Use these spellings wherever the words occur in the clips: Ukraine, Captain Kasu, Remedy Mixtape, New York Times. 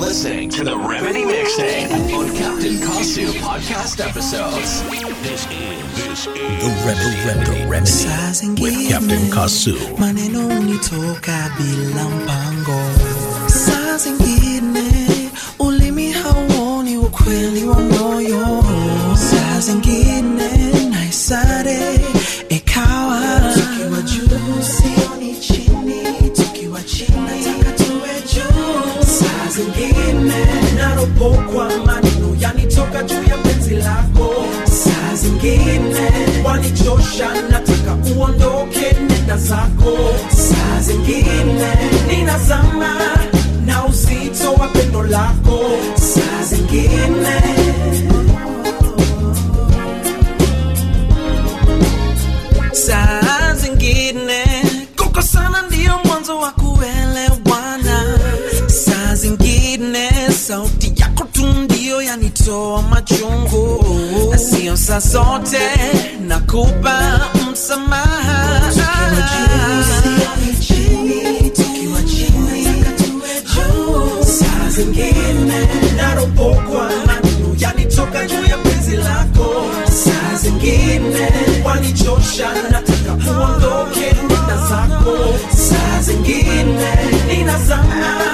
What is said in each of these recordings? listening to the Remedy Mixtape on Captain Kasu podcast episodes. This is the Remedy with Captain Kasu. Maneno nitoka bila mpango. Saa zingine ulimi hauoni ukweli wa moyo. Saa zingine naisare ikawa tukiwa juu sioni chini, tukiwa chini zingine narobokwa maneno yanitoka juu ya penzi lako. Saa zingine wanichosha nataka uondoke nenda zako. Saa zingine ninazama na uzito wa pendo lako. Saa zingine saa zingine kuko sana ndio mwanzo wa kuelewana. Saa zingine sauti yako tu ndio yanitoa machungu. Na sio saa zote nakupa msamaha. Tukiwa chini nataka tuwe juu. Saa zingine narobokwa maneno yanitoka juu ya penzi lako. Saa zingine wanichosha nataka uondoke nenda zako. Saa zingine ninazama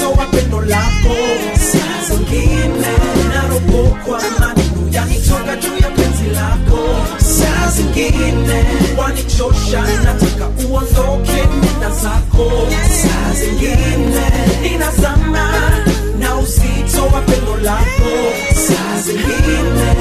so I put no lapo. Saa zingine narobokwa maneno yanitoka juu ya penzi lako. Saa zingine wanichosha nataka uondoke nenda zako. Saa zingine ninazama na uzito wa pendo lako. Saa zingine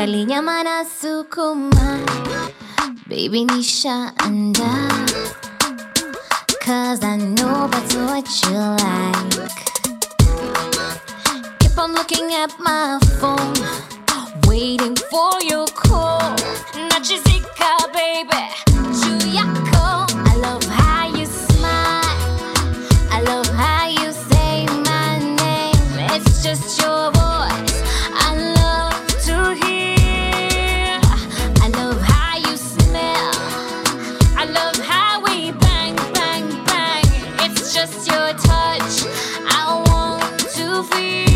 Kali nyama na sukuma, baby nishaanda. Cause I know that's what you like. Keep on looking at my phone, waiting for your call. Nachizika baby, Chuyako. I love how you smile, I love how you say my name. It's just your voice I love to hear. I love how you smell, I love how we bang, bang, bang. It's just your touch I want to feel.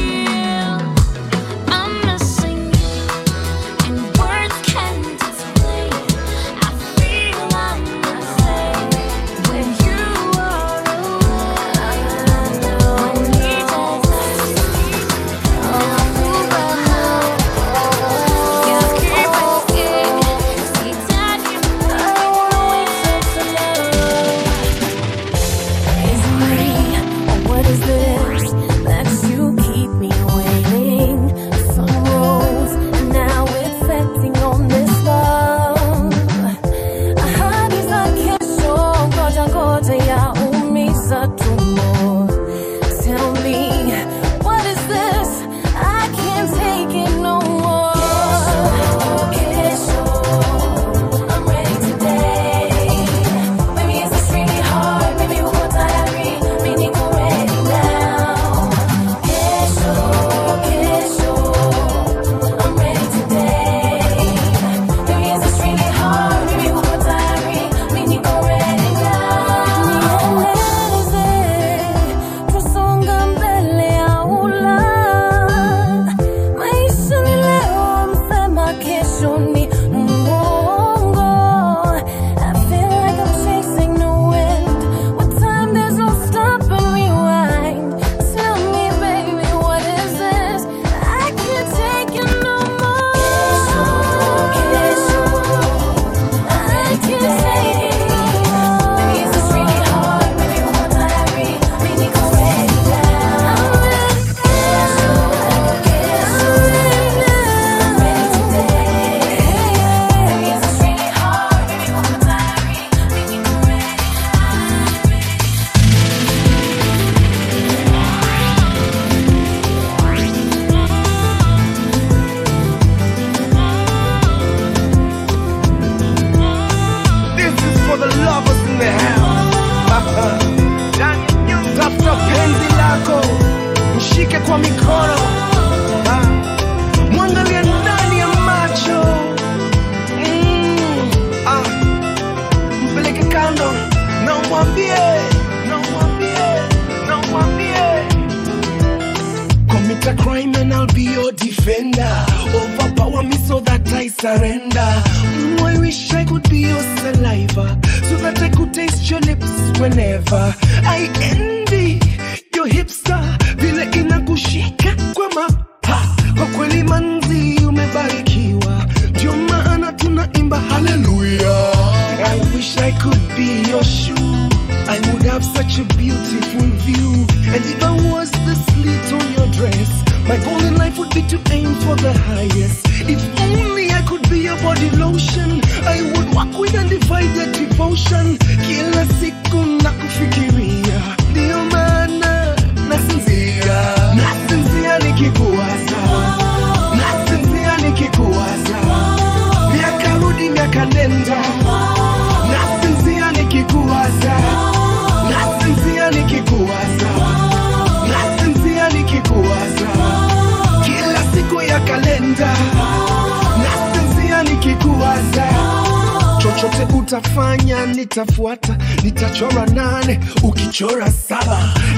Utafanya nitafuata, nitachora 8, ukichora 7.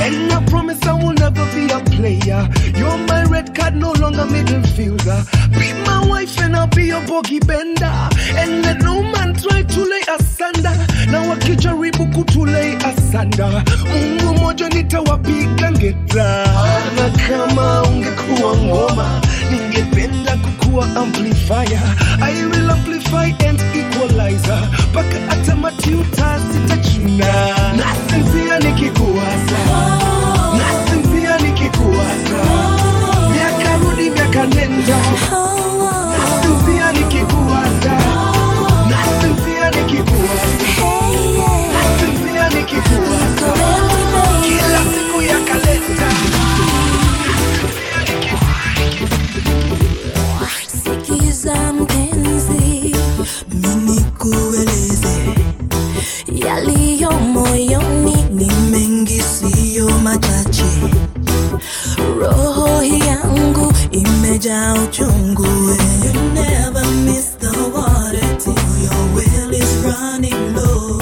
And I promise I will never be a player. You're my red card, no longer middle fielder. Be my wife and I'll be your bogey bender. And let no man try to lay asunder. Na wakijaribu kutulay asunder, Mungu moja nitawapiga ngeta. Na kama ungekuwa ngoma, ningependa kukuwa amplifier. I will amplify and equalizer. Paka hata matiuta sitachuna. Nasinzia nikikuwaza, nasinzia nikikuwaza, miaka rudi miaka nenda. roho yangu imejaa uchungu. You never miss the water till your well is running low.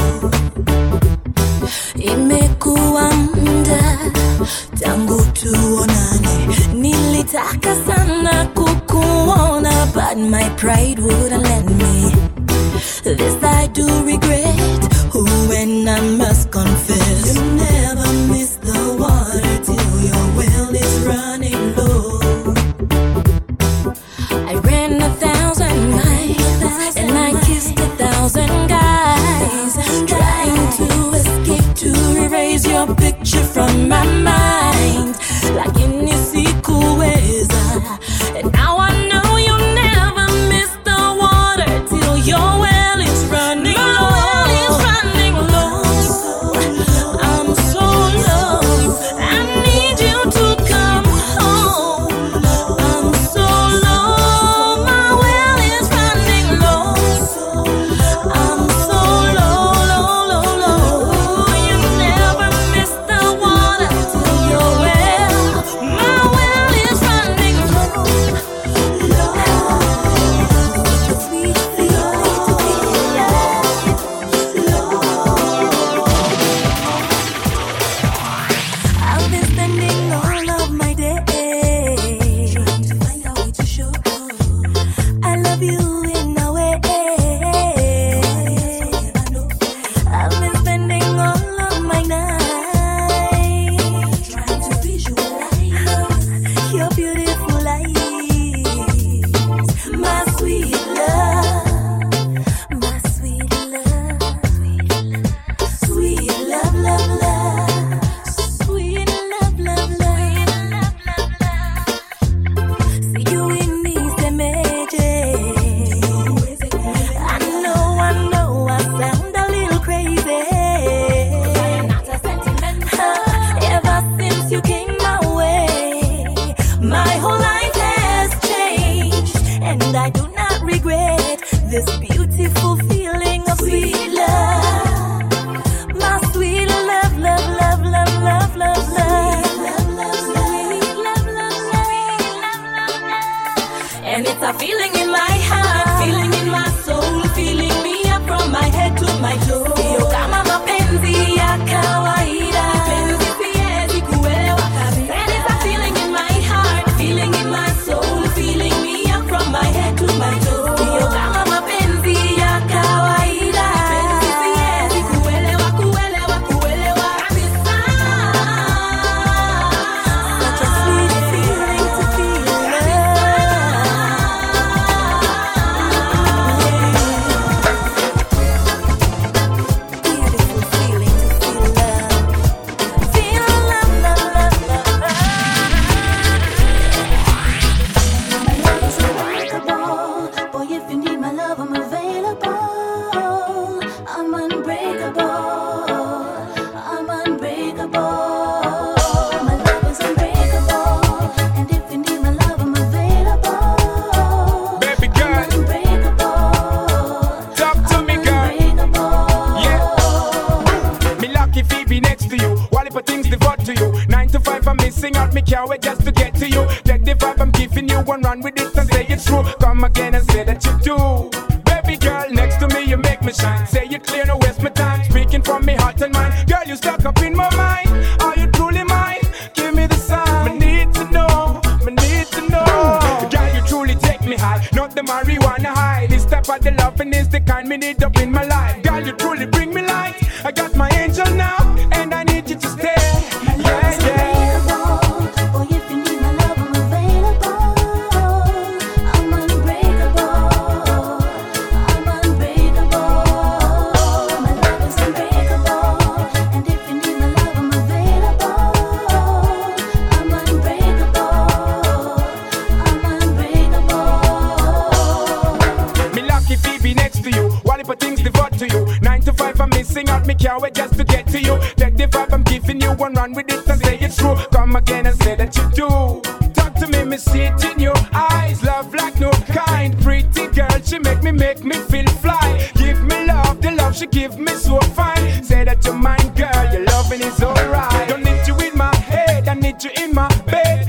Imekuwa muda tangu tuonane, nilitaka sana kukuona but my pride wouldn't let me. This I do regret, when I must confess. You never miss the water till your well is running low. I ran 1,000 miles and I kissed 1,000 guys, trying to escape to erase your picture from my mind. Lakini sikuweza, and now I know you never miss the water till your well is running low.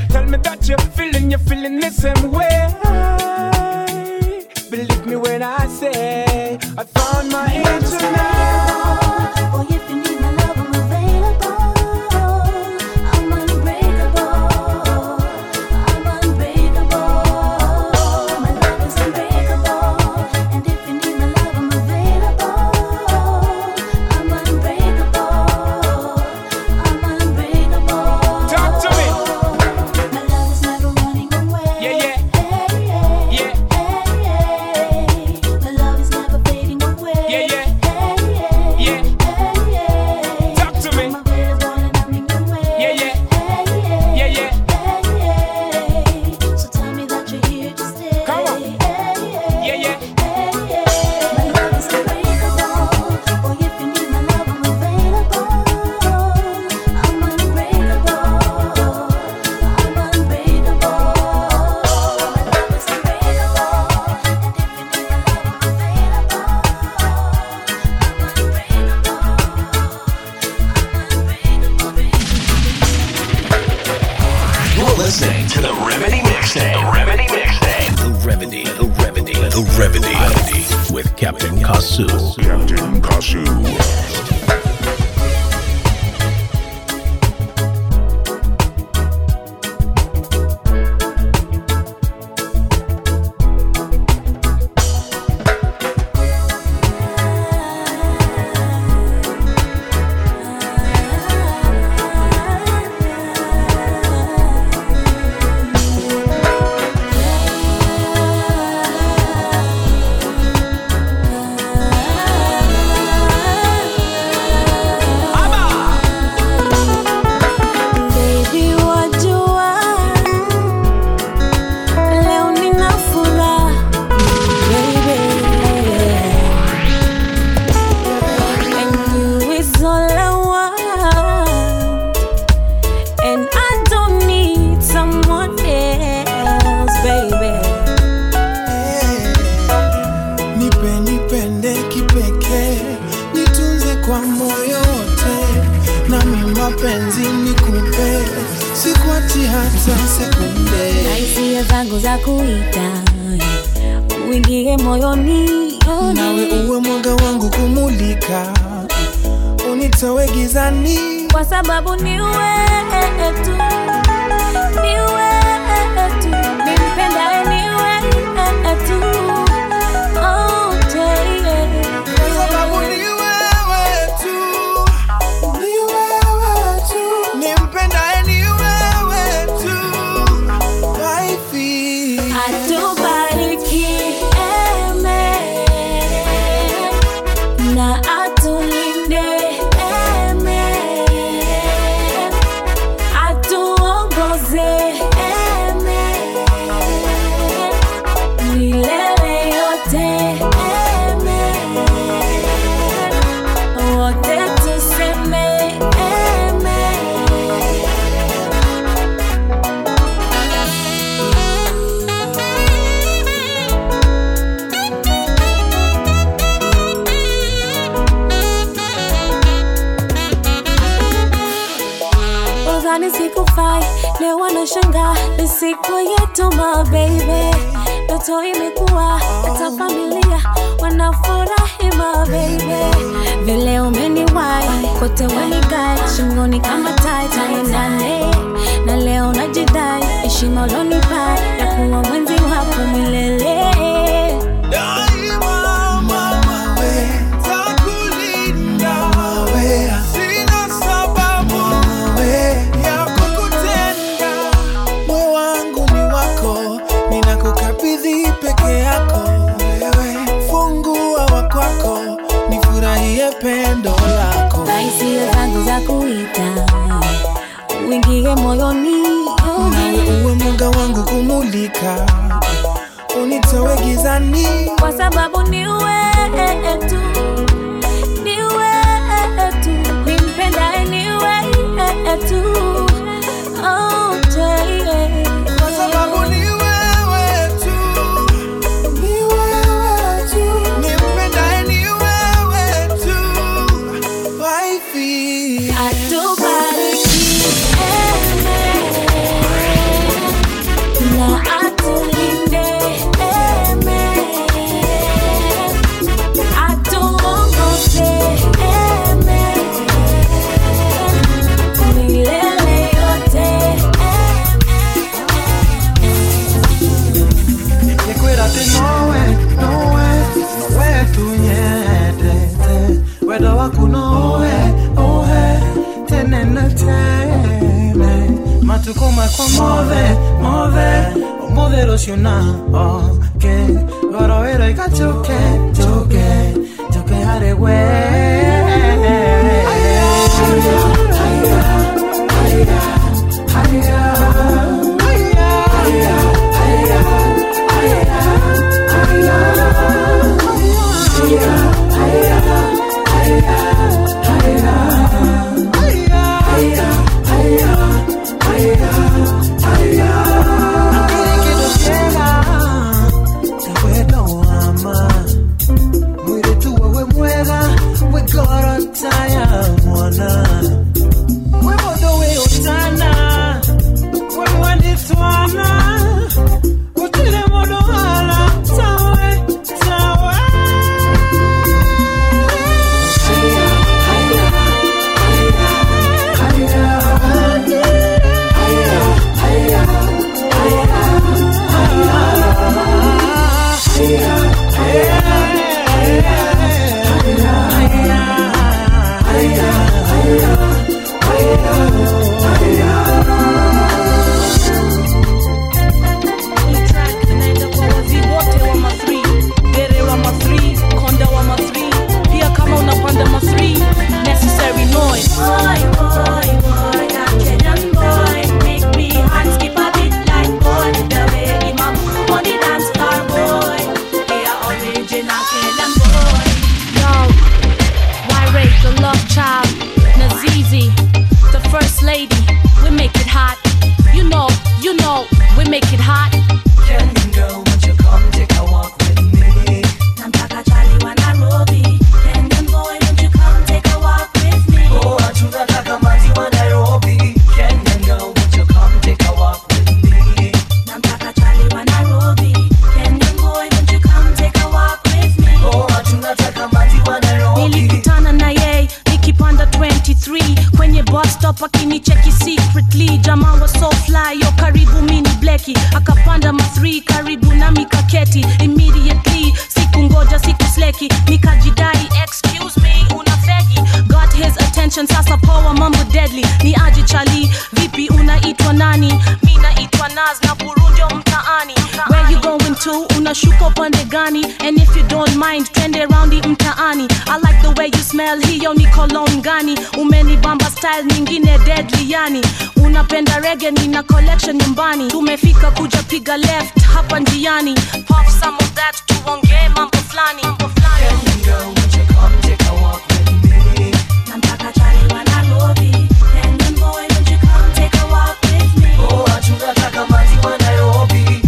Tell listening to the Remedy Mixtape. The Remedy Mixtape. The Remedy. With Captain Kasu. We're both the way Niko so fly, yo karibu mini bleki. Akapanda ma3, karibu na mikaketi. Immediately, siku ngoja, siku sleki. Nikajidai, excuse me, unafegi. Got his attention, sasa power mambo deadly. Ni aji chali, vipi unaitwa nani? Mina itwa Naz na burunjo mtaani. Where you going to? Unashuka upande gani? And if you don't mind, twende roundi mtaani. I like the way you smell, hiyo ni cologne gani? Umeni bamba style, nyingine deadly yani. Unapenda reggae, nina collection nyumbani. Tumefika kuja piga left, hapa njiani. Pop some of that, tuonge mambo flani. Tell me girl, would you come take a walk with me? Nantaka chali wana lobi. And then boy, would you come take a walk with me? Oh, achunga taka mazi wana lobi.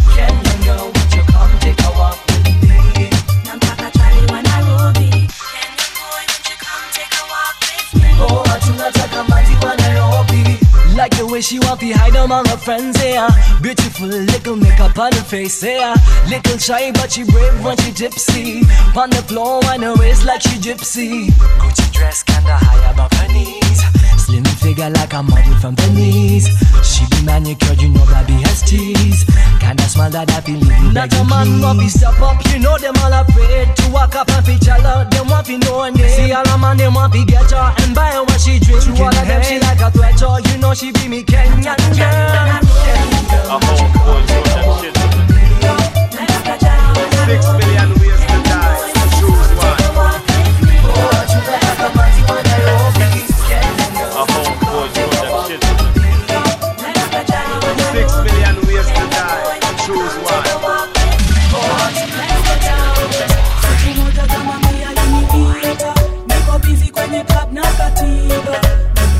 Like the way she walk behind among her friends, yeah. Beautiful little makeup on her face, yeah. Little shy but she brave when she gypsy. On the floor on her waist like she gypsy. Gucci dress kinda high above her knees. Slim figure like a model from the knees. She be manicured, you know that be her steez. Kinda smile that I believe you. Not a man want to step up, you know them all afraid. To walk up and feature her, them want to know her name. See all a man, them want to get her and buy her what she drink. To all of them, she like a threater, you know she give me Kenyan girl. I'm on board with that shit. 6 million ways to die. Choose one. I'm on board with that shit. 6 million ways to die. Choose one. Niko busy kwenye club na katiba.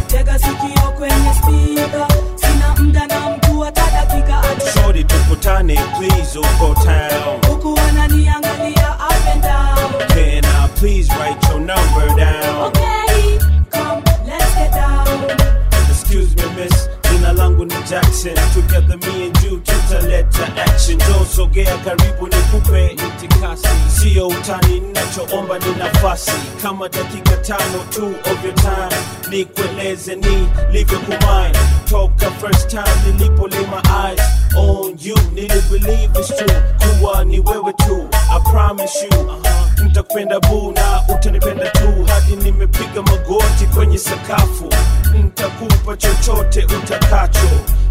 Tega sikio kwenye speaker. Sina mda na mtu atadakika adu. Shorty tukutane please uko town. Huku wana niangalia up and down. Can I please write your number down? Okay, come, let's get down. Excuse me miss, jina langu ni Jackson. Together me and you tutaleta action. Josogea karibu ni kupe itikasi. Sio utani nachoomba ni nafasi. Kama dakika 5 or 2 of your time. Nikueleze ni livyo kumai. Toka first time nilipo lay my eyes on you. Didn't believe it's true. Kuwa ni wewe tu, I promise you. Nitakwenda boo na utanipenda tu. Hadi nimepiga magoti kwenye sakafu. Nitakupa chochote utakacho.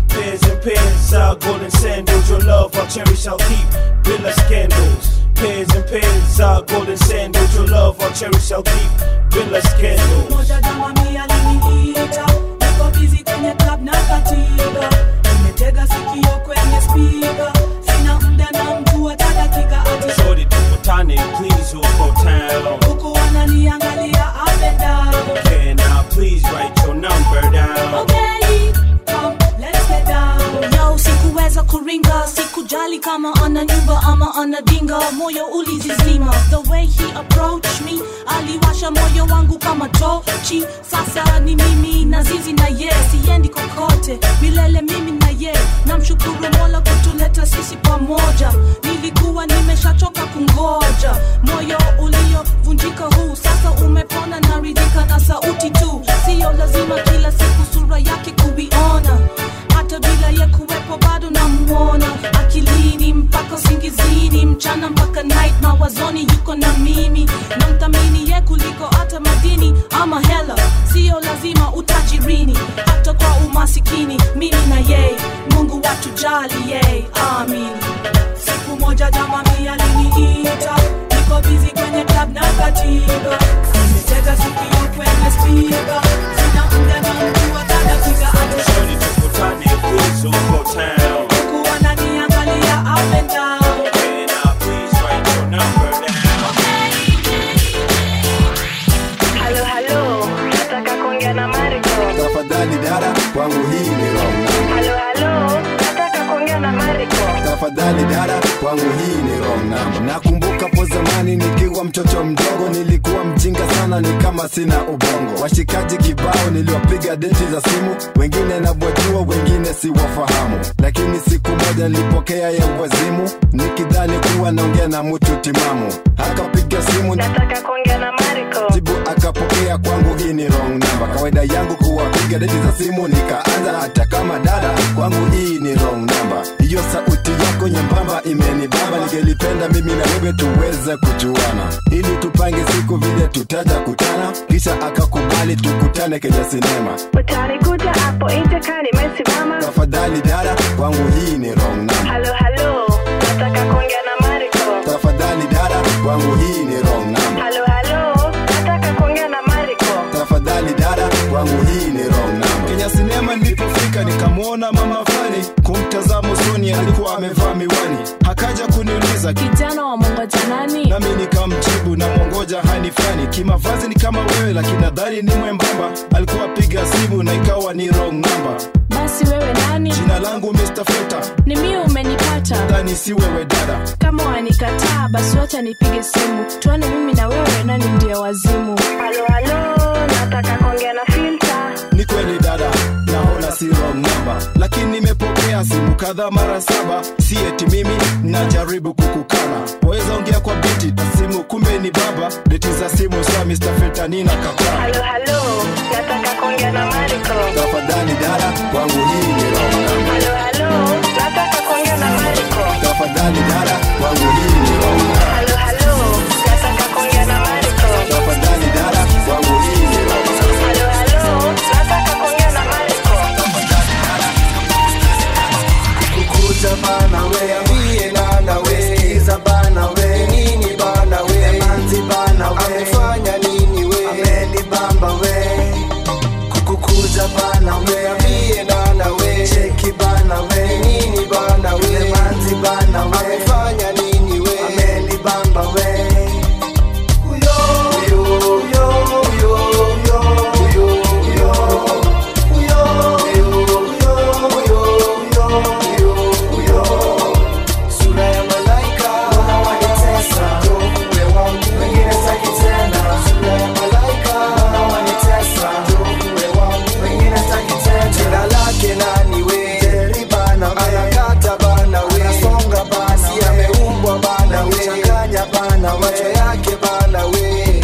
Pairs and pairs of golden sandals. Your love I'll cherish, I'll keep. Bila scandals. Pairs and pairs of golden sandals. Your love I'll cherish, I'll keep. Bila scandals. Moja dama mia liniita. Niko busy kwenye club na katiba. Nimetega sikio kwenye speaker. Sina mda na mtu atadakika ati. Shorty tukutane please uko town. Huku wananiangalia up and down. Can I please write your number down? Okay, come let's get down. Yo sikuweza kuringa. Sikujali kama ana nyumba ama ana dinga. Moyo ulizizima. The way he approached me aliwasha moyo wangu kama tochi. Sasa ni mimi na zizi na ye. Siendi kokote, milele mimi na ye. Namshukuru Mola kutuleta sisi pamoja. Nilikuwa nimeshachoka kungoja. Moyo uliovunjika huu sasa umepona, naridhika na sauti tu. Sio lazima kila siku sura yake kuiona. Hata bila ya kuwepo bado namuona. Akilini mpaka usingizini. Mchana mpaka night mawazoni yuko na mimi. Na mthamini ye kuliko hata madini ama hela. Sio lazima utajirini. Hata kwa umasikini mimi na ye. Mungu watujali ye, amin. Siku moja dama mia liniita. Niko busy kwenye club na katiba. Nimetega sikio kwenye speaker. Sina mda na mtu atadakika ati. Tiny please so go town. Kuwana niangalia up and down. Can I please write your number down? Hello, hello. Nataka kuongea na Mariko. Tafadhali dada, kwangu hii ni wrong. Hello, hello. Nataka kuongea na Mariko. Tafadhali dada, kwangu hii ni wrong number. Nakumbuka po zamani nikiwa mtoto mdogo. Nilikuwa mjinga sana ni kama sina ubongo. Washikaji kibao niliwapiga densi za simu. Wengine nabwajua, wengine si wafahamu. Lakini siku moja nilipokea ya wazimu. Nikidhani kuwa naongea na mtu timamu. Akapiga simu. Nataka kuongea na Mariko. jibu akapokea kwangu hii ni wrong number. Kawaida yangu kuwapiga deti za simu nikaanza hata kama dada kwangu hii ni wrong number. Hiyo sauti yako nyembamba imenibamba, ningelipenda mimi na wewe tuweze kujuana ili tupange siku vile tutakutana, kisha akakubali tukutane kwenye sinema. Utanikuta hapo nje kani nimesimama, tafadhali dada kwangu hii ni wrong number. Hello hello, nataka kuongea na Mariko, tafadhali dada kwangu hii ni wrong number. Hello hello, nataka kuongea na Mariko, tafadhali dada kwangu hii ni wrong number. Kenya sinema nilipofika nikamwona mama Fani, kumtazama usoni alikuwa amevaa miwani. Hakaja kuniuliza kijana wa mongoja nani, nami nikamjibu na mongoja hani Fani. Kimavazi ni kama wewe lakini nadhani ni mwembamba, alikuwa piga simu na ikawa ni wrong number. Basi wewe nani? Jina langu Mr. Feta. Ni mimi umenipata. Ndani si wewe dada. Kama wanikataa basi wacha nipige simu. Tuone mimi na wewe nani ndiye wazimu. Halo halo, nataka kuongea na Filter. Ni kweli dada, naona si wrong number. Lakini nimepokea simu kadhaa mara 7. Si eti mimi najaribu kukukana. Waweza ongea kwa biti simu kumbe ni baba. Deti za simu sasa Mr. Feta nina kataa. Halo halo, nataka kuongea na Mariko. Tafadhali dada. Kwangu hii ni wrong number. Hello hello, nataka kuongea na Mariko. Tafadhali dada, kwangu hii ni wrong number. Hello hello, nataka kuongea na Mariko. Tafadhali dada, kwangu hii ni wrong number. Hello hello, nataka kuongea na Mariko. Tafadhali dada. Kukuja bana we, mie nana we, sikiza bana we, nini bana we, manzi bana we, amefanya nini we, ameni bamba we. Kukuja bana we. Amefanya nini we, amenibamba we. Uyo, uyo, uyo, uyo, uyo, uyo, uyo, uyo, uyo, uyo, uyo, sura ya malaika, wananitesa, wewe wangu, wengine sitaki tena. Sura ya malaika, wananitesa, wewe wangu, wengine sitaki tena. Jina lake nani we, jeribana we. Macho yake bana we,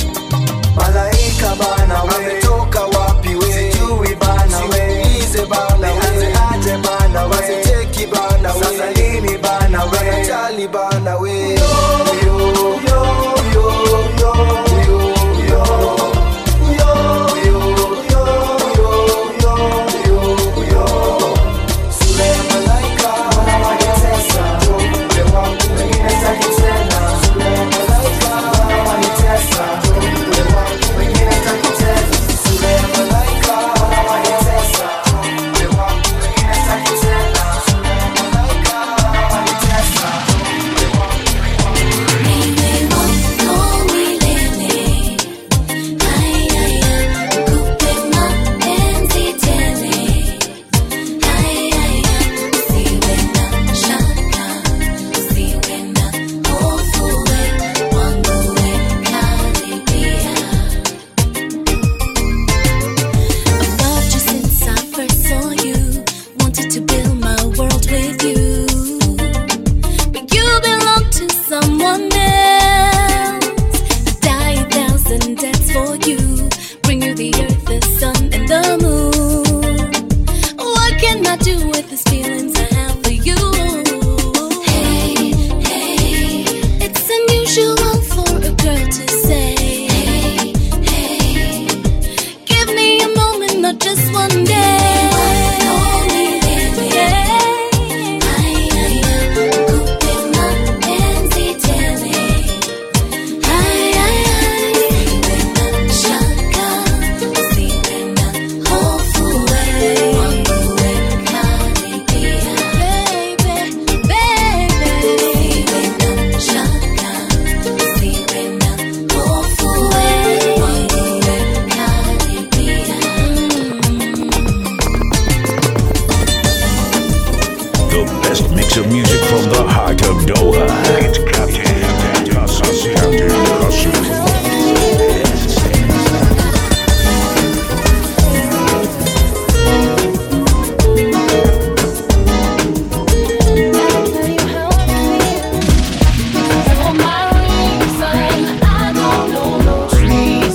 malaika bana we, ametoka wapi we, sijui bana we, ize bana we, aje bana we, siteki bana we, sasa nini bana we, anajali bana we. Yo yo yo yo yo yo yo.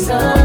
Sun.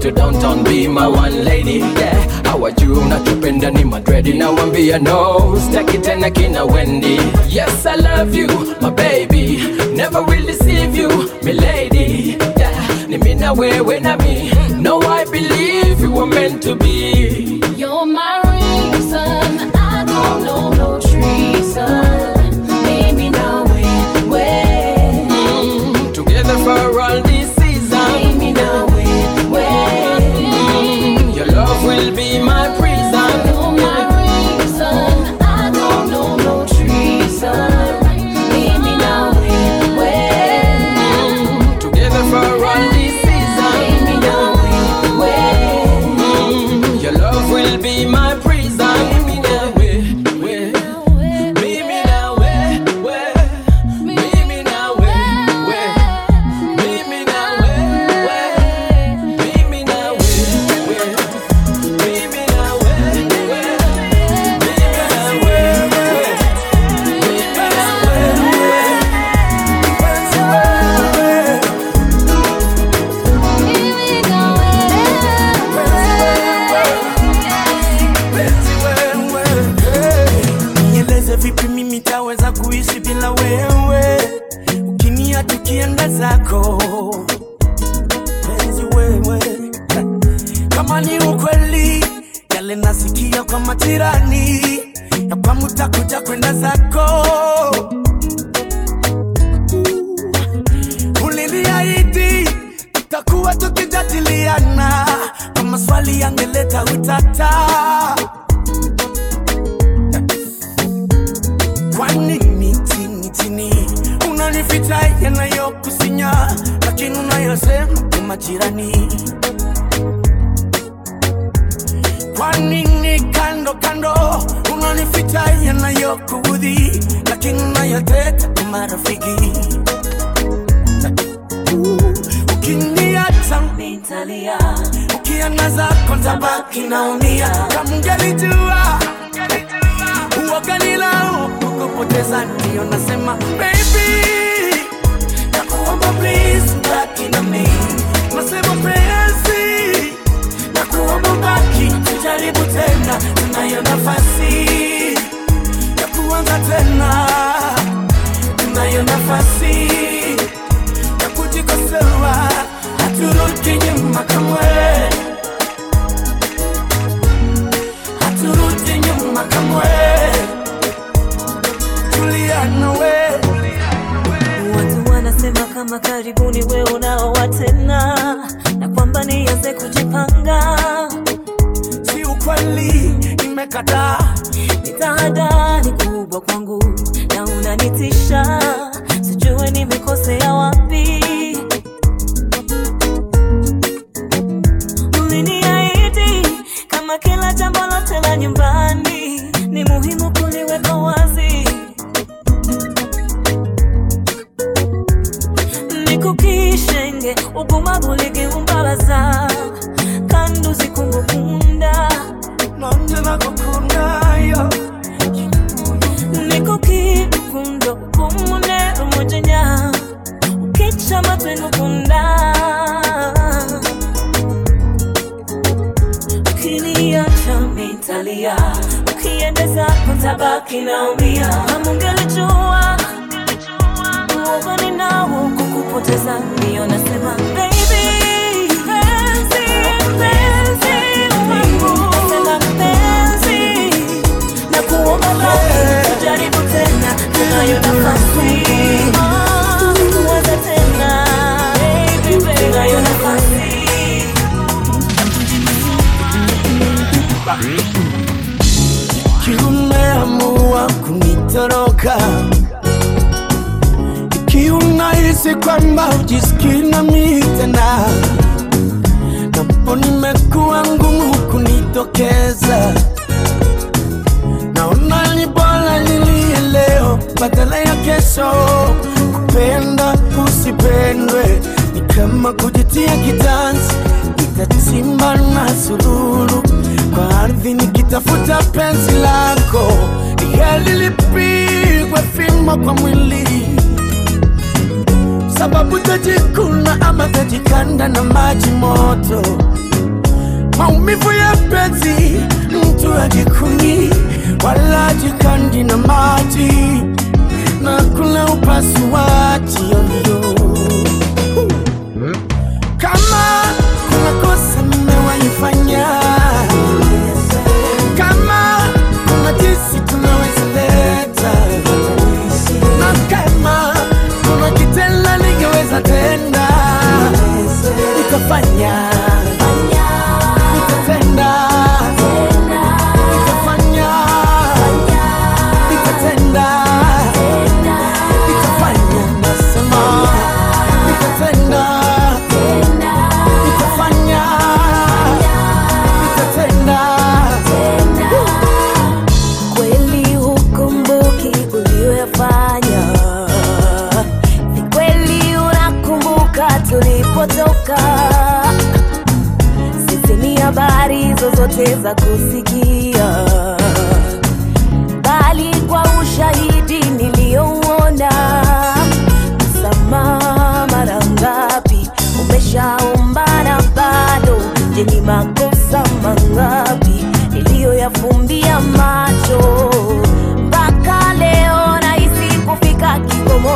To downtown, be my one lady. Yeah, how are you? Not to bend any madredi. Now I'm be a nose, take it and a kina Wendy. Yes, I love you, my baby. Never will deceive you, my lady. Yeah, ni mina we when I me. No, I believe you were meant to be. You're my reason. I don't know no treason. Jaribu tena, tunayo nafasi. Sikwamba ujisikina mita na ponimekuwa ngumu kunitokeza. Naona ni bora nilie leo badala ya kesho. Kupenda usipendwe ni kama kujitia kitanzi. Nitatimba na sururu kwa ardhi nikitafuta penzi lako. Heli lipigwe fimbo kwa mwili sababu tajikuna ama tajikanda na maji moto. Maumivu ya penzi mtu hajikuni wala hajikandi na maji. Na kula upasuaji yonyo kama kuna kosa mmewaifanya. Kama kuna jinsi tunaweza leta na kama kuna kitela ningeweza tenda nikafanya. Za kusikia bali kwa ushahidi nilioona. Sama mara ngapi umeshaomba na bado? Je, ni makosa mangapi niliyoyafumbia macho mpaka leo nahisi kufika kikomo.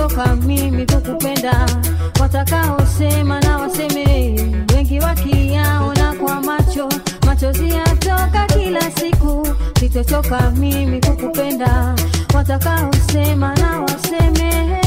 Choka mimi kukupenda watakao sema na waseme wengi wakiyaona kwa macho. Machozi yatoka kila siku nitochoka mimi kukupenda watakao sema na waseme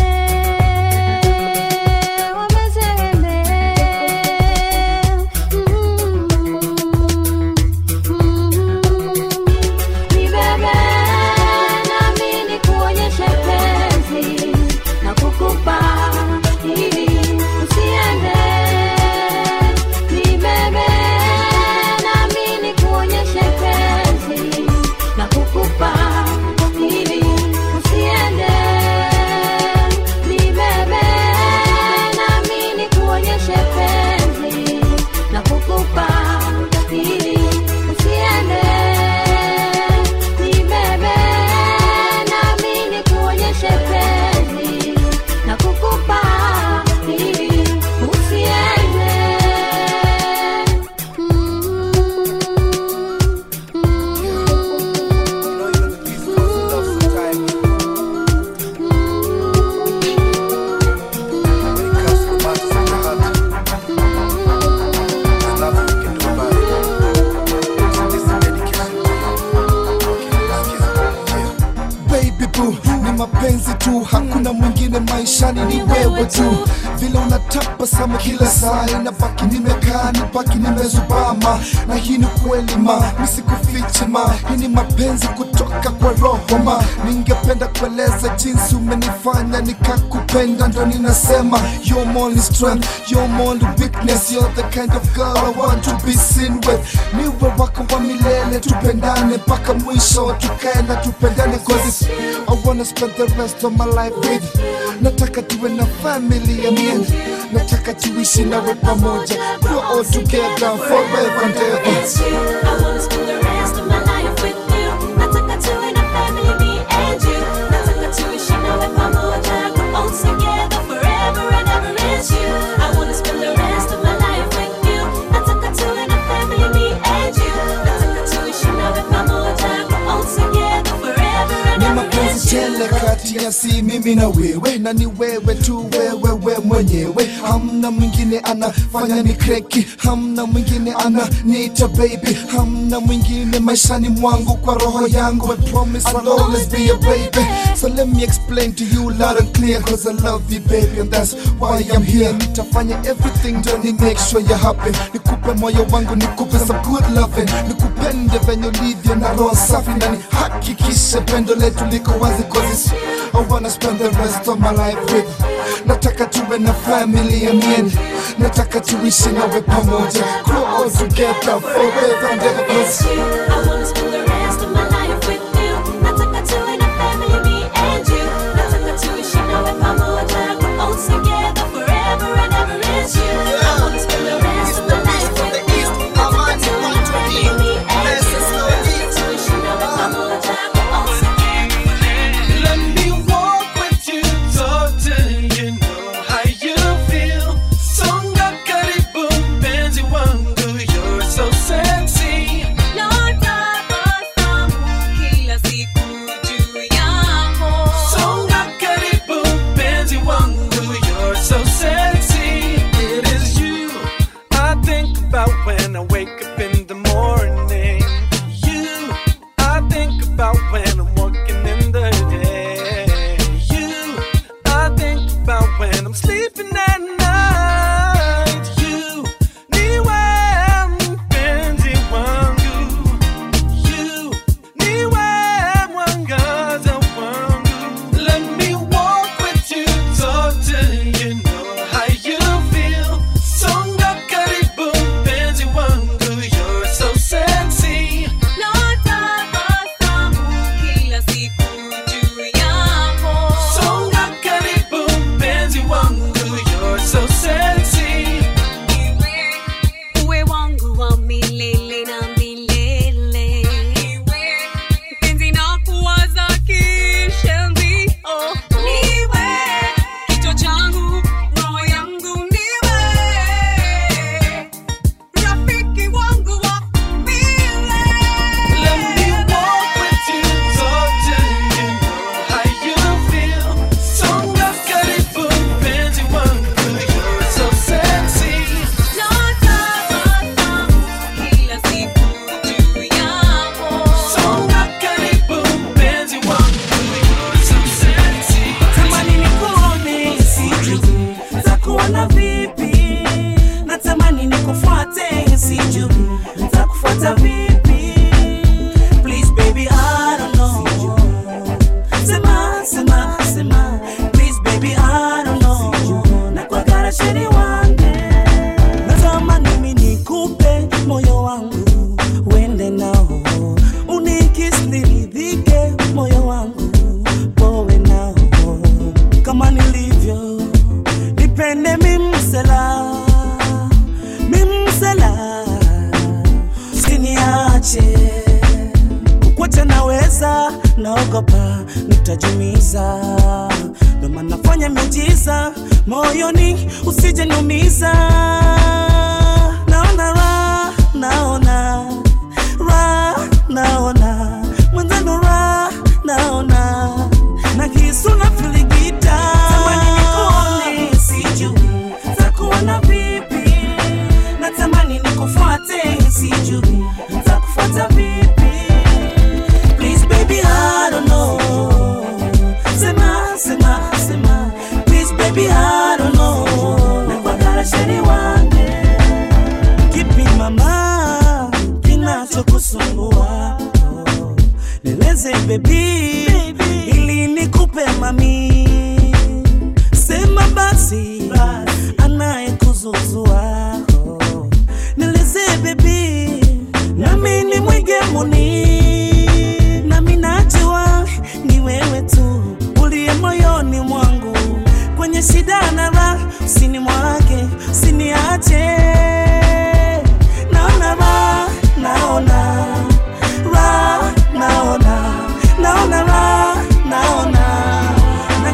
maishani ni wewe tu. Vile unatapa sama kila saa, inabaki nimekaa, nibaki nimezubama. Na hii ni kweli ma, nisikufiche ma, hii ni mapenzi kutoka kwa roho ma. Ningependa kueleza jinsi umenifanya nikakupenda, ndo ninasema you're my only strength, you're my only weakness, you're the kind of girl I want to be seen with. Niwe wako wa milele, tupendane paka mwisho, tukaenda tupendane. Cause I wanna spend the rest of my life with you. Nataka tuwe na family ya mimi, nataka tuishi nawe pamoja, we're all together forever and ever. Kati ya si mimi na wewe, na ni wewe tu, wewe mwenyewe. Hamna mwingine anafanya ni kreki, hamna mwingine ananiita baby, hamna mwingine maishani mwangu kwa roho yangu. I promise I'll always be your baby. So let me explain to you loud and clear, cause I love you baby and that's why I'm here. Nitafanya everything to make sure you're happy, nikupe moyo wangu, nikupe some good loving, nikupende venye ulivyo na roho safi, na nihakikishe pendo letu liko wazi. Cause I wanna spend the rest of my life with you. Nataka tuwe na family ya mimi, nataka tuishi nawe pamoja, grow all together forever and ever. Please baby I don't know. Sema, sema, sema. Please mama, kinachokusumbua neleze baby, ili nikupe mami. Sema basi, anayekuzuzua neleze baby, nami ni mwige muni. Nami najua ni wewe tu uliye moyoni mwangu, kwenye shida na raha usini mwake, usiniache. Naona raha, naona raha, naona raha, naona raha, naona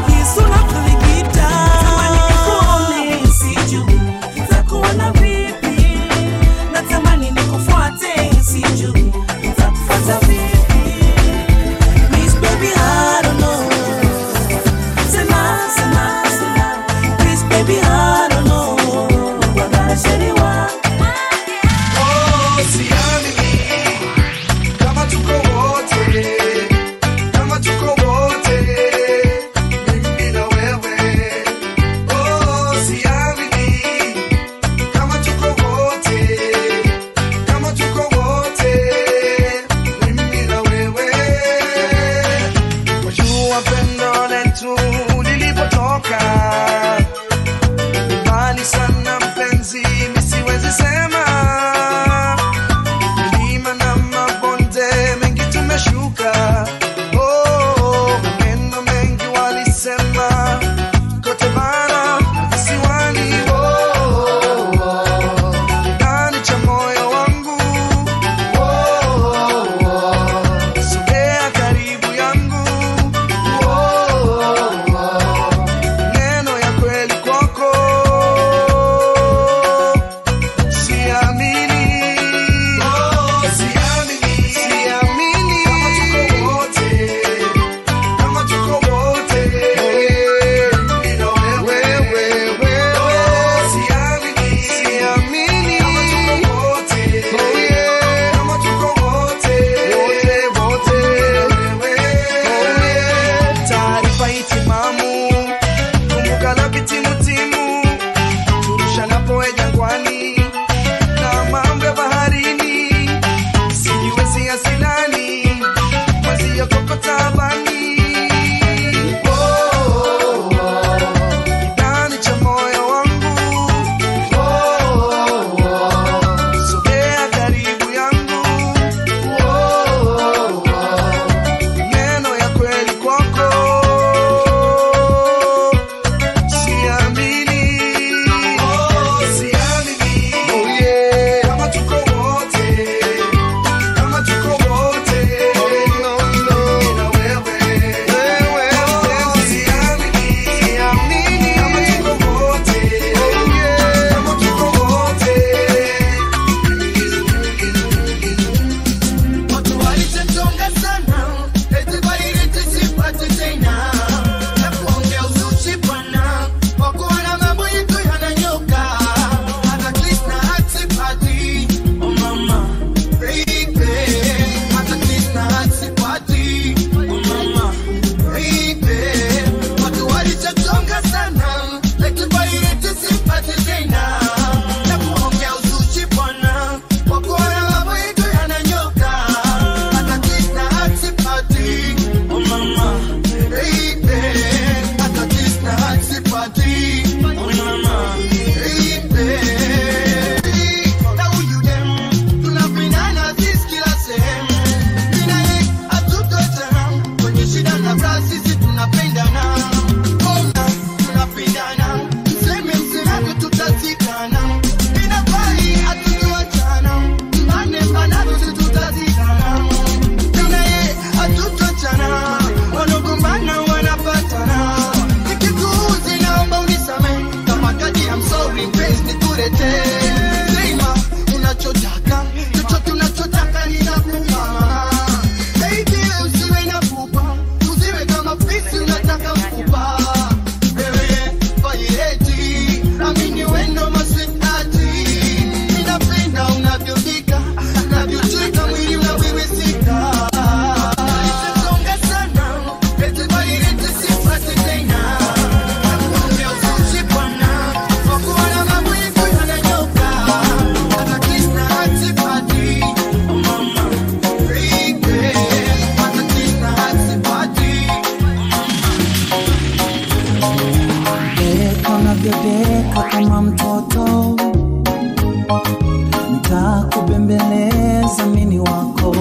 nitakubembeleza mimi wako,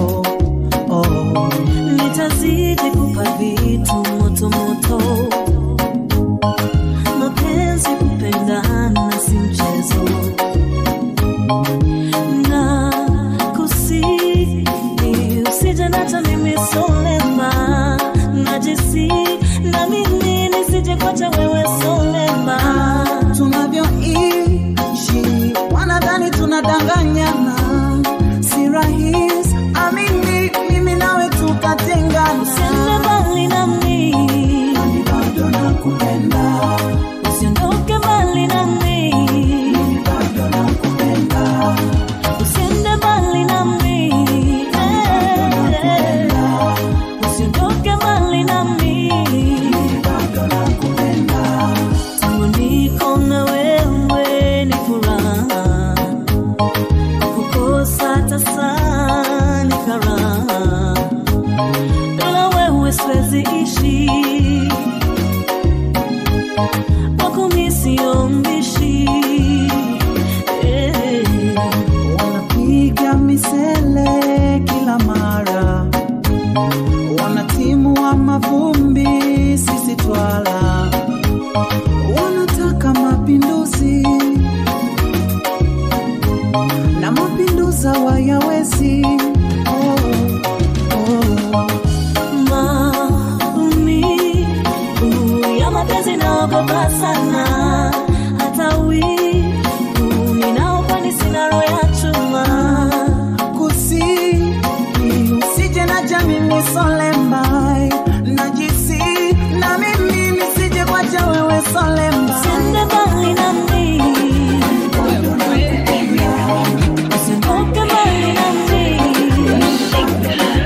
oh, nitazidi kupa vitu moto moto, mapenzi kupendana si mchezo, na kusihi usije nata mimi solema, na jisi na mimi nisije kwacha wewe solema, tunavyoishi wanadhani tunadanganyana, si rahisi amini mimi nawe tukatengana, usiende mbali nami mimi bado nakupenda, usiondoke mbali nami mimi bado nakupenda, usiende mbali nami mimi bado nakupenda, usiondoke mbali nami mimi bado nakupenda, tangu niko na wewe ni furaha, kukosa hata saa ni karaha, bila wewe siwezi ishi, wako mimi sio mbishi, wanapiga misele kila mara, wanatimu wa mavumbi sisi twala, wanataka mapinduzi na mapinduza wayawezi, mapenzi naogopa sana, hata ninaogopa nisina roho ya chuma, kusihi usije na jamii nisolemba, najisi na mimi nisije kwacha wewe solemba, usiende mbali nami usiondoke mbali nami, usiende mbali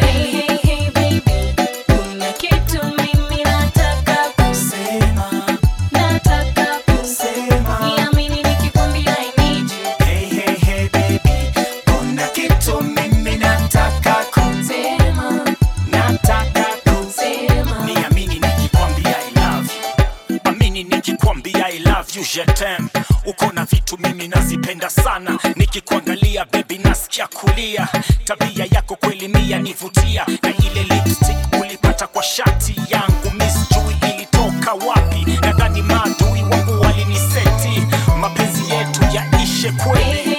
Hey, baby, kuna kitu mimi nataka kusema. kukwambia I love you jetem. Uko na vitu mimi nazipenda sana, nikikuangalia baby nasikia kulia. Tabia yako kweli mia nivutia, na ile lipstick ulipata kwa shati yangu miss jui ilitoka wapi? Nadhani maadui wangu waliniseti, mapenzi yetu yaishe kweli.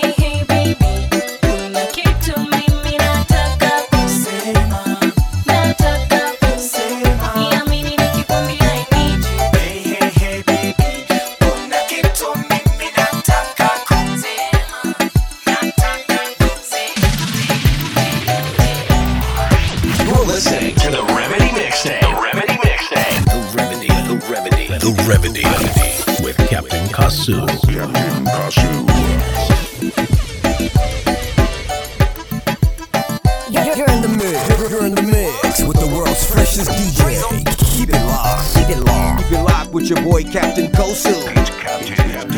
The Remedy with Captain Kasu. Captain Kasu. You're in the mix. You're in the mix with the world's freshest DJ. Keep it locked. Keep it locked. Keep it locked with your boy Captain Kasu. Captain Kasu.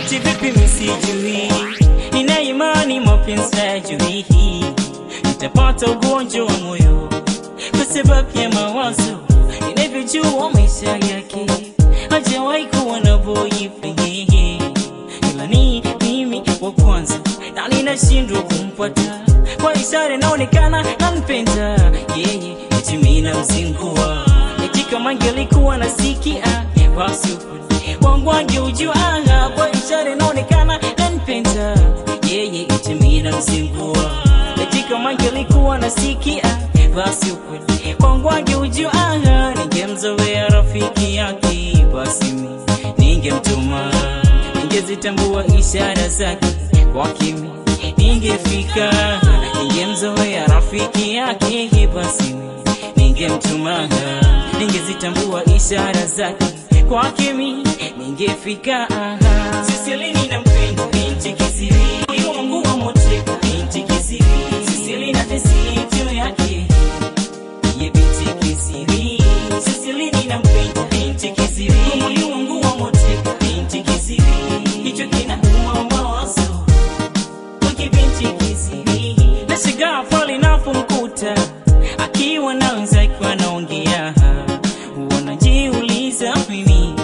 Muti vipi misijui, nina imani mopinsa jui hii. Nitapata ugonjwa wa moyo kwa sababu ya mawazo ninavyojua maisha yake hajawahi kuwa na boyfriend. Ila ni mimi wa kwanza na ninashindwa kumpata kwa ishara inaonekana nampenda yeye, mimi na mzingua kama angelikuwa nasikia basi wangu angeujua kwa ishara inaonekana nampenda yeye, mimi na mzingua kama angelikuwa nasikia basi wangu angeujua ningemzoea rafiki yake, basi ningemtuma ningezitambua ishara zake kwa kimi ningefika ningemzoea rafiki yake, basi ningemtuma ningezitambua ishara zake kwa kimi ningefika. Sisi lini nampenda binti kisiri huyo Mungu amoteka binti kisiri sisi lini natesi juu yake ye binti kisiri sisi lini nampenda binti kisiri huyo Mungu amoteka binti kisiri hicho kinauma mawazo wake binti kisiri na shiga fall enough mkuta akiwa na wenzake wanaongea wanajiuliza mimi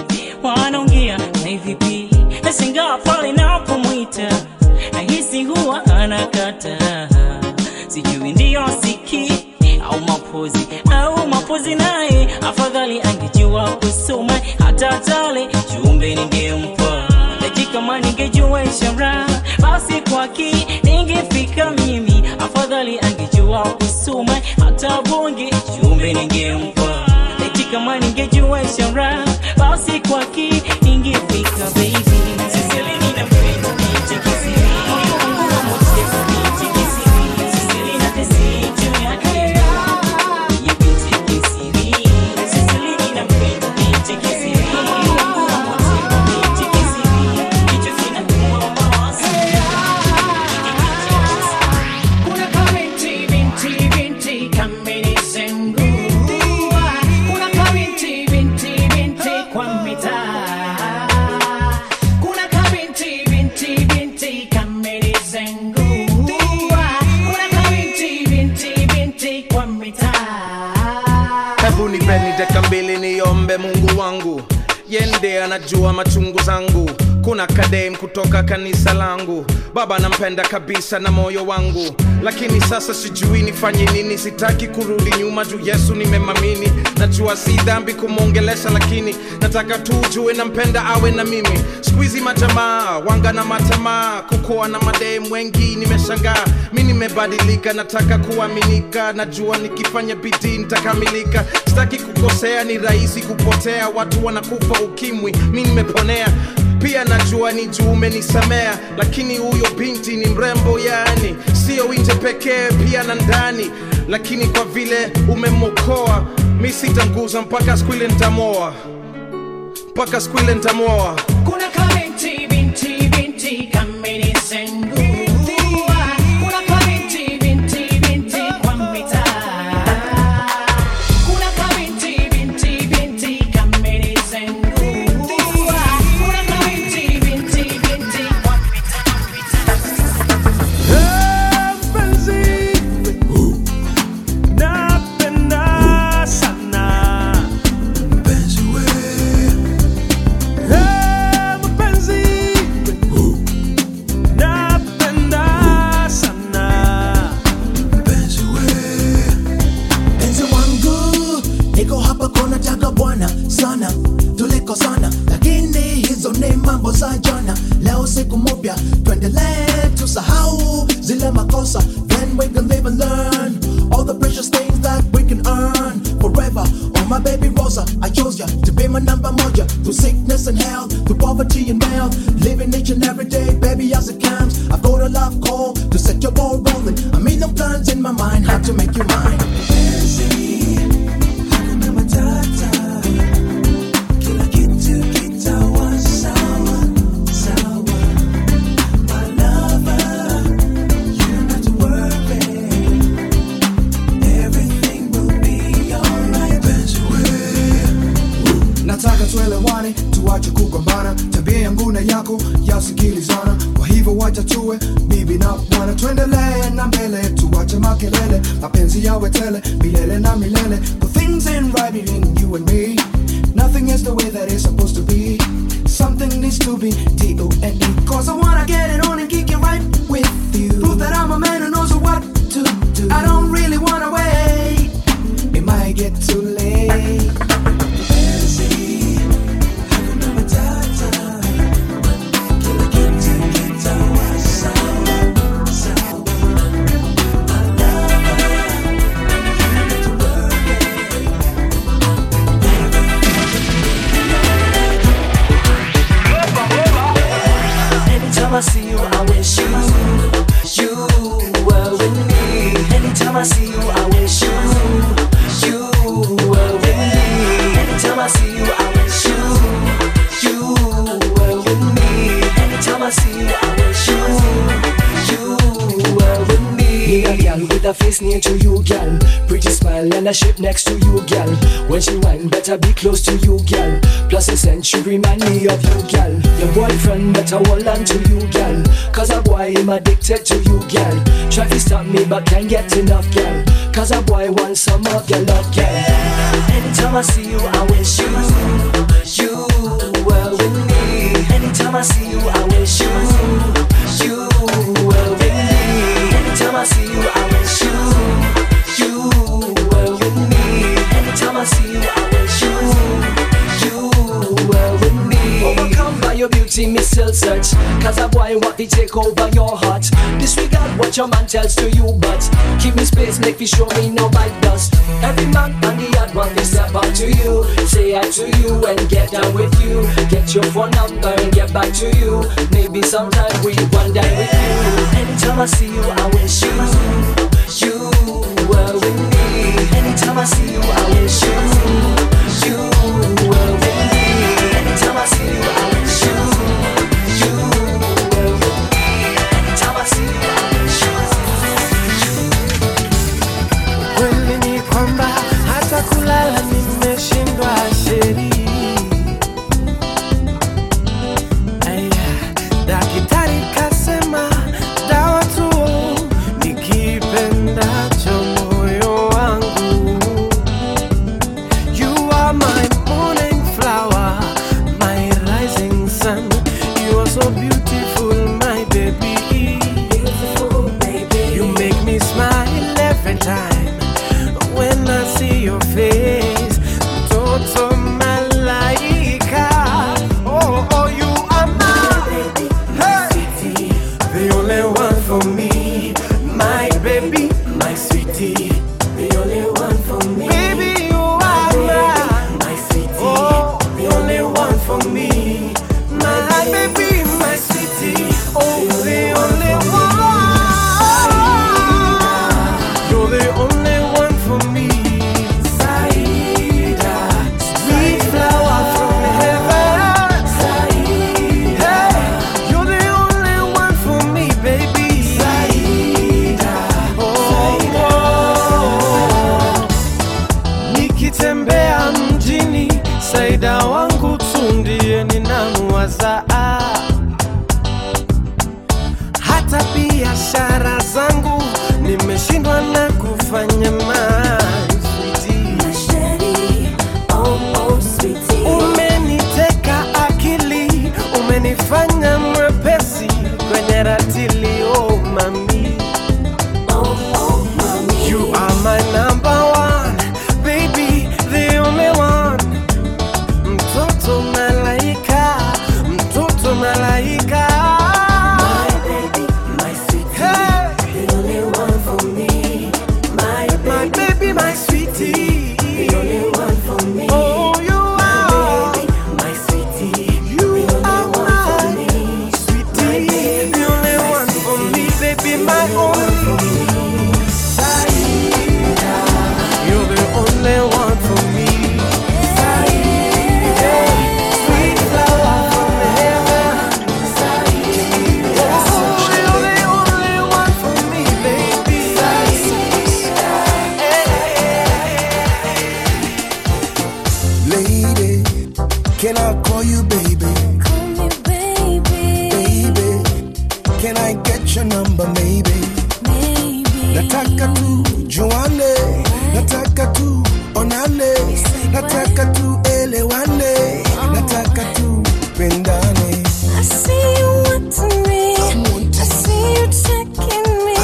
wanaongea na vipi na singa pale napomwita na hisi huwa anakata sijui ndio siki au mapozi naye afadhali angejua kusoma hata tale jumbe ningempa dakika mani ningejua ishara basi kwake ningefika mimi afadhali angejua kusoma hata bonge jumbe ningempa dakika mani ningejua ishara basi kwake ningefika baby. Anajua machungu zangu kuna kadem kutoka kanisa langu baba nampenda kabisa na moyo wangu lakini sasa sijui nifanye nini sitaki kurudi nyuma juu Yesu nimemamini najua si dhambi kumongelesha lakini nataka tu ujue nampenda awe na mimi squeezy majamaa wanga na matamaa kukoa na madem wengi nimeshangaa mimi nimebadilika nataka kuaminika najua nikifanya bidii nitakamilika sitaki kukosea ni rahisi kupotea watu wanakufa ukimwi mimi nimeponea pia najua ni juu umenisamea lakini huyo binti ni mrembo yani sio nje pekee pia na ndani lakini kwa vile umemokoa mimi sitanguza mpaka siku ile nitamoa mpaka siku ile nitamoa kuna kamenti binti binti kameni sengu nasikilizana, kwa hivyo wacha tuwe bibi na bwana, tuendelee na mbele, tuwache makelele, mapenzi yawe tele milele na milele. But things ain't right between you and me, nothing is the way that it's supposed to be. Something needs to be D-O-N-E, cause I wanna get it on and kick it right with you. Prove that I'm a man who knows what to do. I don't really wanna wait, it might get too late. I see you, I wish you were with me. Anytime I see you, I wish you were with me. Anytime I see you, I wish you were with me. Anytime I see you, I wish you were with me. Me a girl with a face near to you, girl. Pretty smile and a shape next to you, girl. When she whine, better be close to you, girl. Plus a scent should remind me of you, girl. Your boyfriend better hold on to you, girl. Cause a boy am addicted to you, girl. Try to stop me but can't get enough, girl. Cause a boy wants some of your love, girl. Anytime I see you, I wish you were with me. Anytime I see you, I wish you were with me. Anytime I see you, I wish you were with me. Anytime I see you, I wish you were with me. Overcome by your beauty, me still search, cause a boy want to take over your heart. Disregard what your man tells to you, but keep me space, make me show me no bite dust. Every man and the yard want to step up to you, say hi to you and get down with you. Get your phone number and get back to you, maybe sometime we one day with you. Anytime I see you, I wish you were with me. Anytime I see you, I wish you were with me. Anytime I see you, I wish you were with me. Anytime I see you, I wish you. Kweli ni kwamba hata kulala nimeshindwa sheri. Daktari kasema dawa tu nikipenda. Can I call you baby? Call me baby. number maybe. Nataka tu juane, nataka tu onane, nataka tu elewane, nataka tu pendane. I see you wanting me, I see you checking me,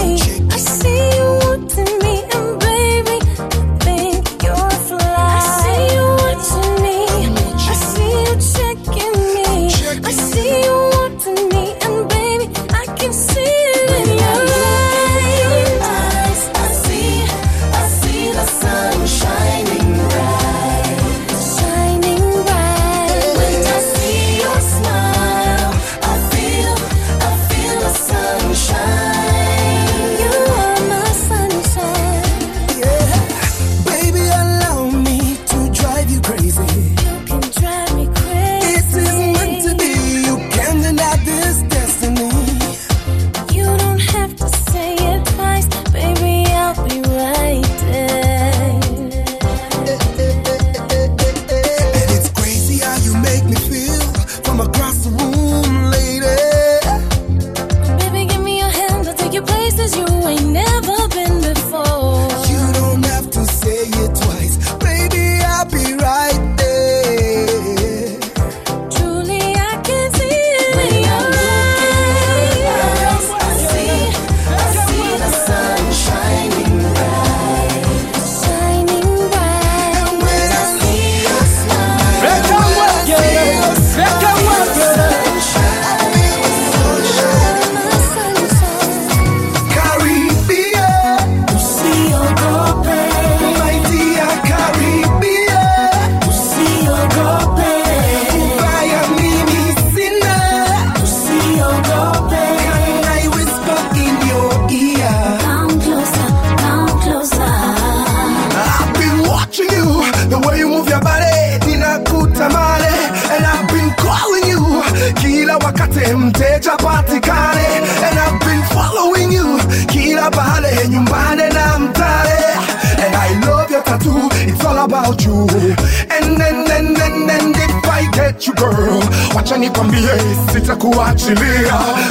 I see you wanting me, and baby, I think you're fly. I see you wanting me, I see you checking me, I see you wanting me, and baby, I can see it in your eyes. I see the sun shining bright.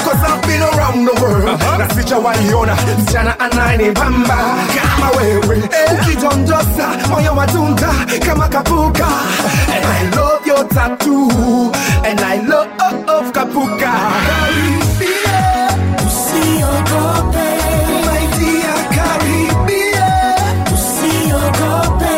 Cause I've been around the world. Na sicha waliona, msichana anaini bamba kama wewe, ukidondosa moyo wadunda kama kapuka. And I love your tattoo, and I love of kapuka. Caribbean, usiogope. My dear Caribbean, usiogope.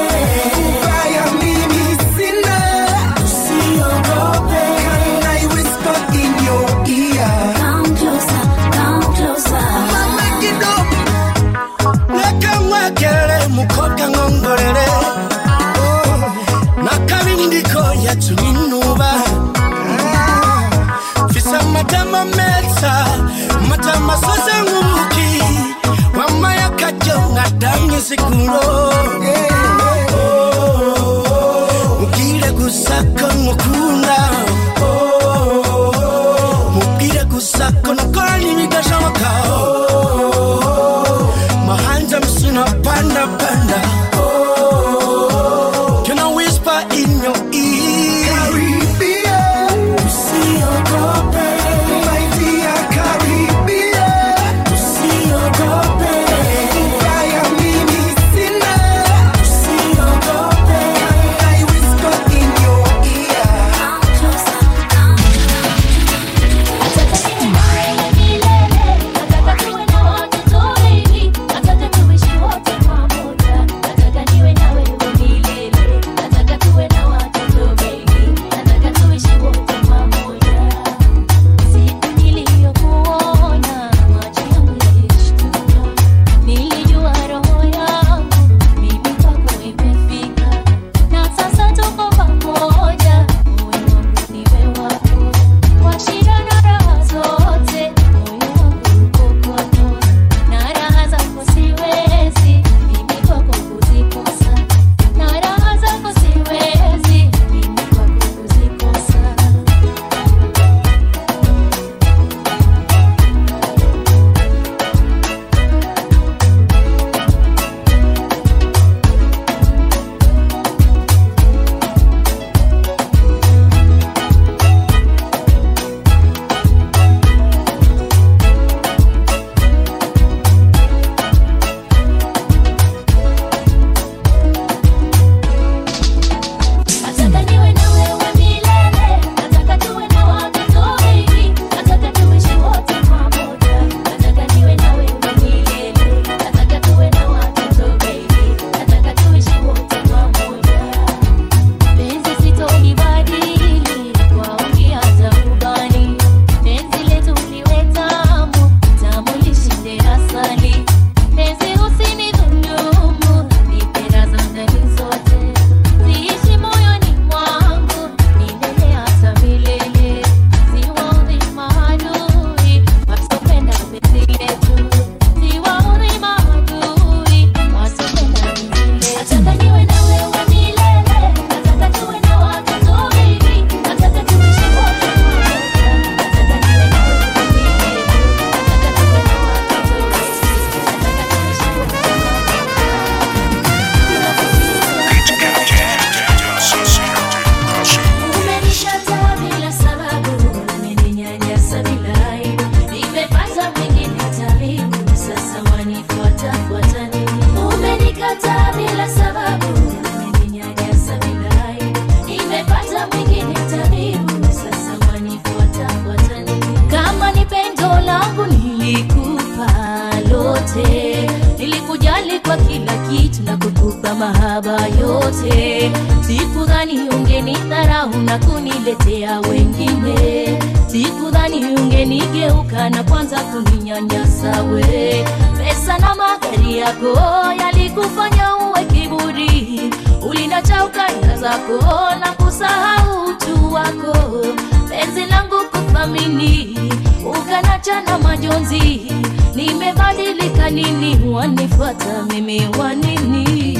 mahaba yote. Sikudhani ungenidharau na kuniletea wengine. Sikudhani ungenigeuka na kwanza kuninyanyasa we. Pesa na magari yako yalikufanya uwe kiburi. Ulinachauka nia zako na kusahau utu wako. Penzi langu kuthamini ukanacha na majonzi. Nimebadilika nini, wanifuata mimi wa nini?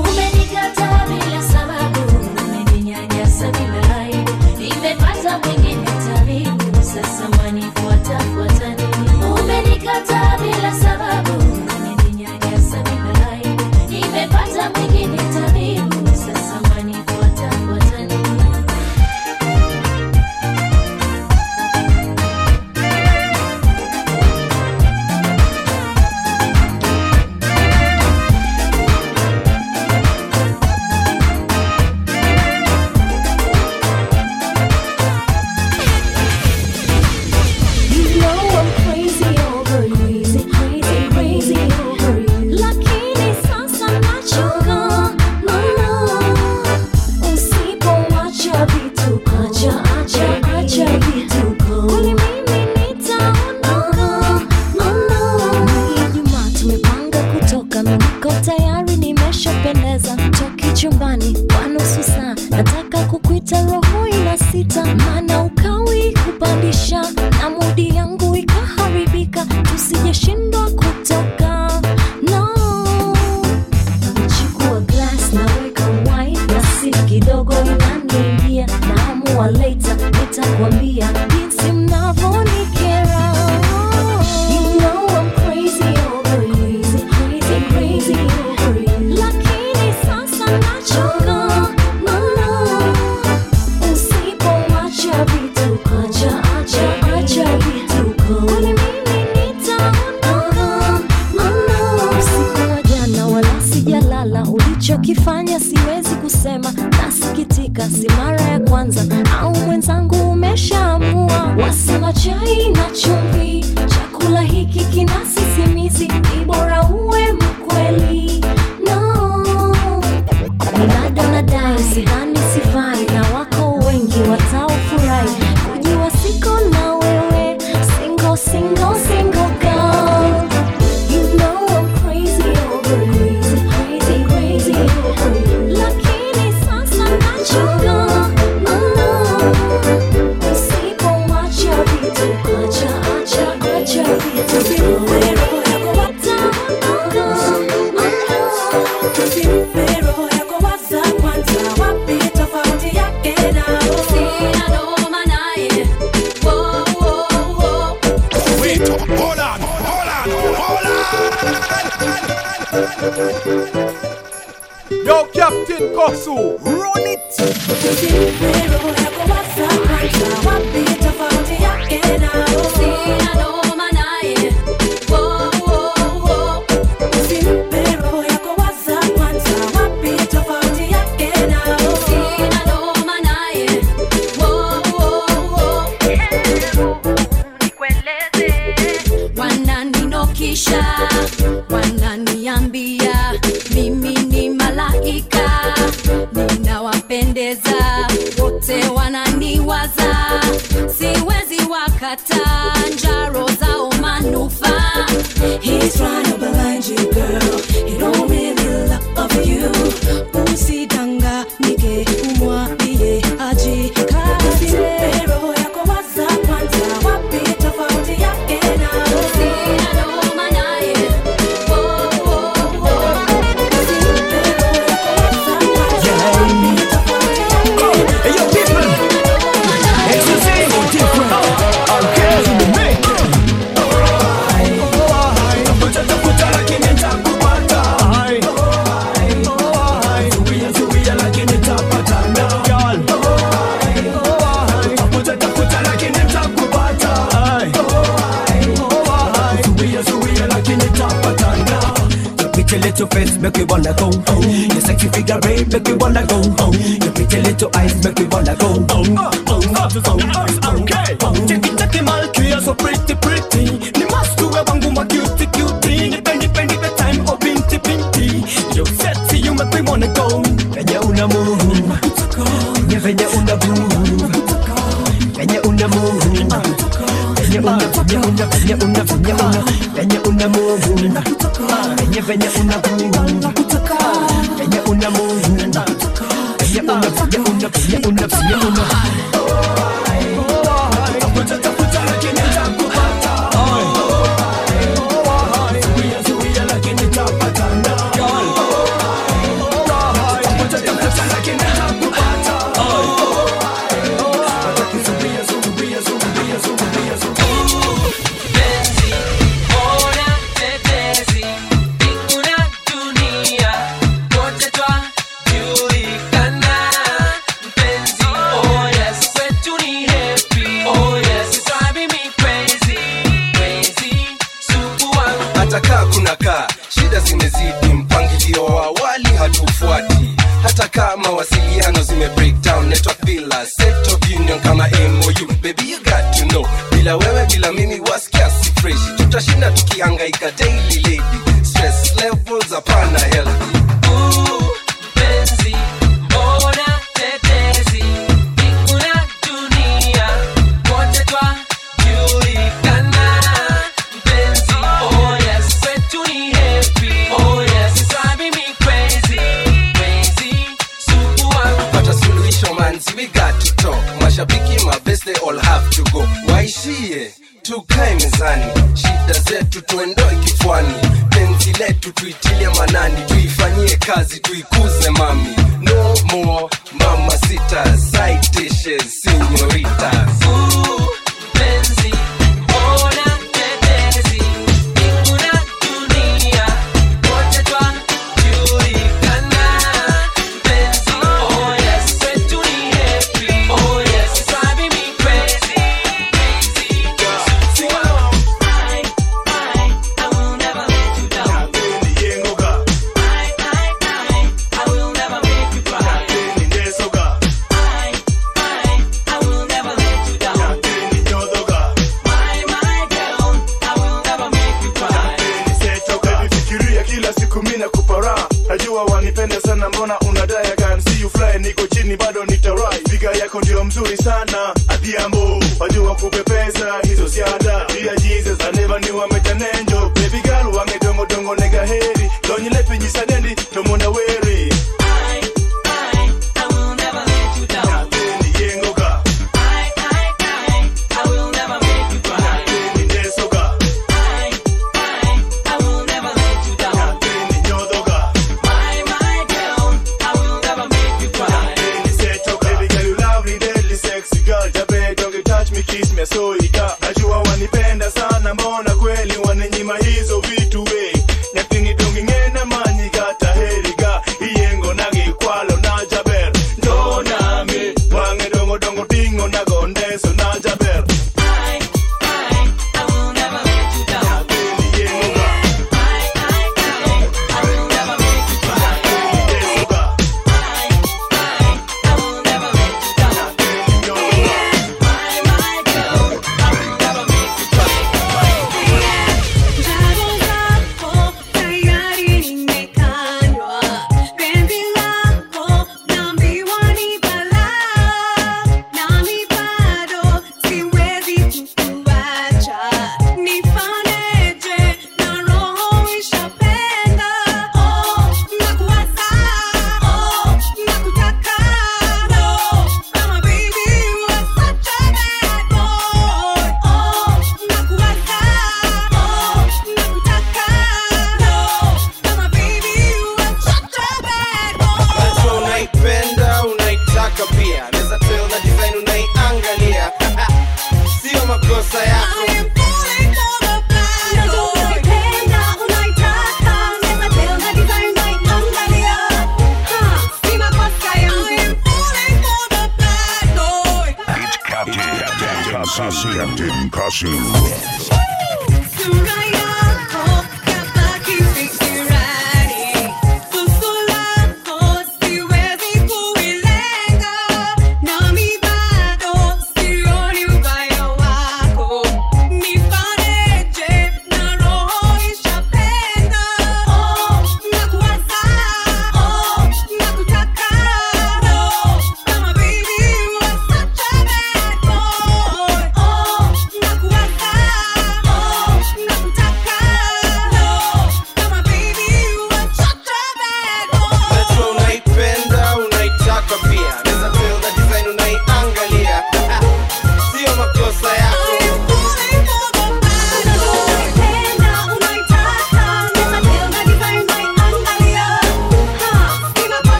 Umenikataa bila sababu, umeninyanyasa bila aibu. Nimepata mwingine tabibu, sasa wanifuata fuata nini? Umenikataa bila sababu, umeninyanyasa bila aibu. Nimepata mwingine tabibu, sasa wanifuata fuata nini? Yo, Captain Kasu, run it! Siwezi wakata njaro zao manufa. He's trying to blind you, girl. He don't really love of you. Usidanga nige umwambie ajikabie. Face make me wanna go home. Your sexy figure babe make me wanna go home. Your pretty little eyes make me wanna go home. Okay, take it all, you are so pretty, pretty. Ni mastu we bangu ma cutie, cutie. Ni pendi, pendi, bedtime, oh, binti, binti. You're sexy, you make me wanna.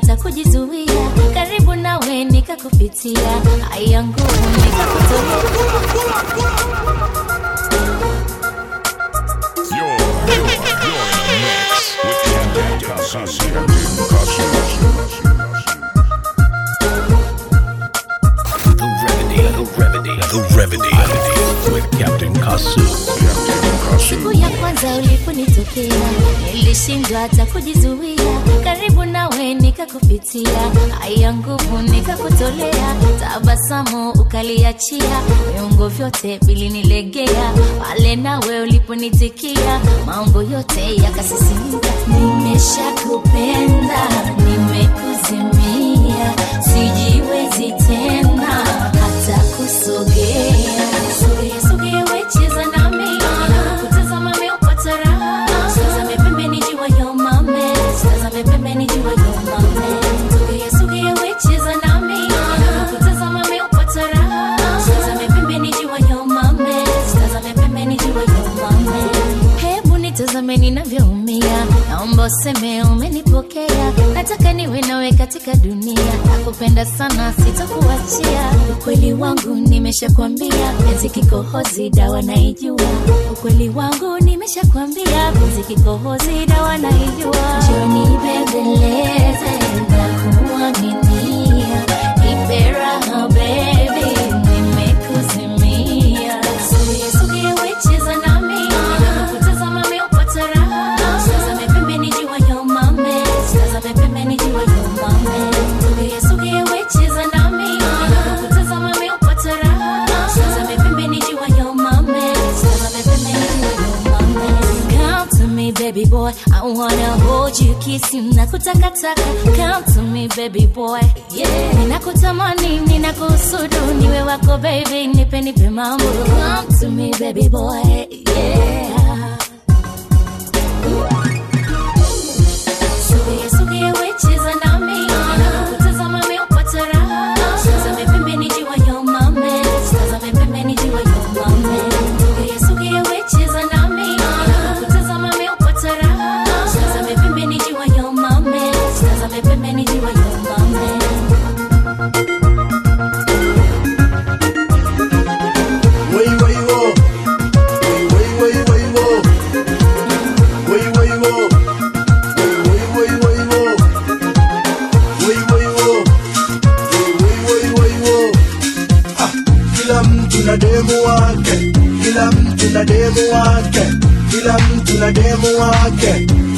hata kujizuia, karibu nawe nikakupitia, ai yangu nikakutumia. The remedy with Captain Kasu. Siku ya kwanza uliponitokea, nilishindwa hata kujizuia, karibu nawe nikakupitia, ai yangu nikakutolea, tabasamu ukaliachia, viungo vyote vilinilegea, pale nawe uliponitikia, mambo yote yakasisimka. Nimeshakupenda, nimekuzimia, sijiwezi tena hata kusogea. Seme umenipokea, nataka niwe nawe katika dunia, nakupenda sana sitakuachia, ukweli wangu nimeshakwambia, mziki kohozi dawa naijua, ukweli wangu nimeshakwambia, mziki kohozi dawa naijua, jioni bebeleze na kuaminia, nipe raha baby, nimekuzimia, suge wecheza na baby boy, I wanna hold you, kiss you, nakutakataka. Come to me, baby boy, yeah. Ninakutamani, ninakusudu, niwe wako baby, nipe mambo. Come to me, baby boy, yeah. Suge wecheza nami, nakutazama mimi upata raha, tazame pembe nijiwa yo mame, tazame pembe nijiwa yo mame.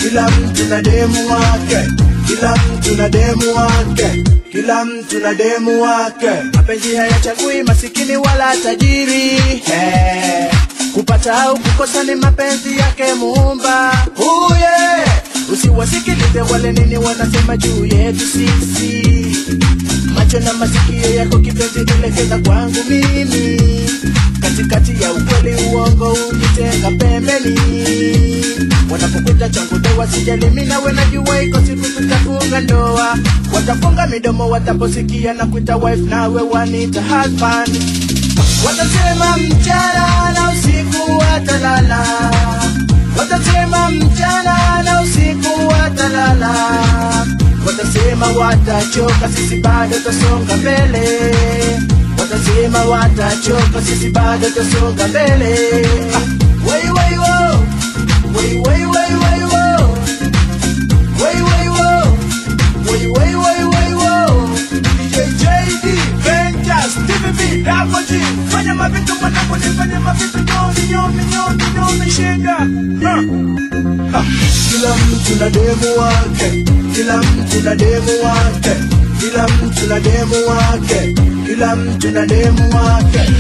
Kila mtu na demu wake. Mapenzi hayachagui masikini wala tajiri, hey. Kupata au kukosa ni mapenzi yake Muumba. Oh yeah. Usiwasikilize wale nini wanasema juu yetu sisi, macho na masikio yako kipenzi elekeza kwangu mimi, katikati ya ukweli uongo ujitenga pembeni. Wanapokuita changu dawa sijali mimi na wewe najua iko siku tutafunga ndoa, watafunga midomo wataposikia na kuita wife na wewe waniita husband. Watasema mchana na usiku watalala, watasema mchana na usiku watalala, watasema watachoka sisi bado tusonga mbele, watasema watachoka sisi bado tusonga mbele. Wei wei wo, wei wei wei wei wo, wei wei wo, wei wei wei wei wo. JJD, Ventures, TVB, Damoji, fanya mavitu manapuni, fanya mavitu nyoni shinda. Kila mtu na demu wake, kila mtu na demu wake, kila mtu na demu wake, kila mtu na demu wake.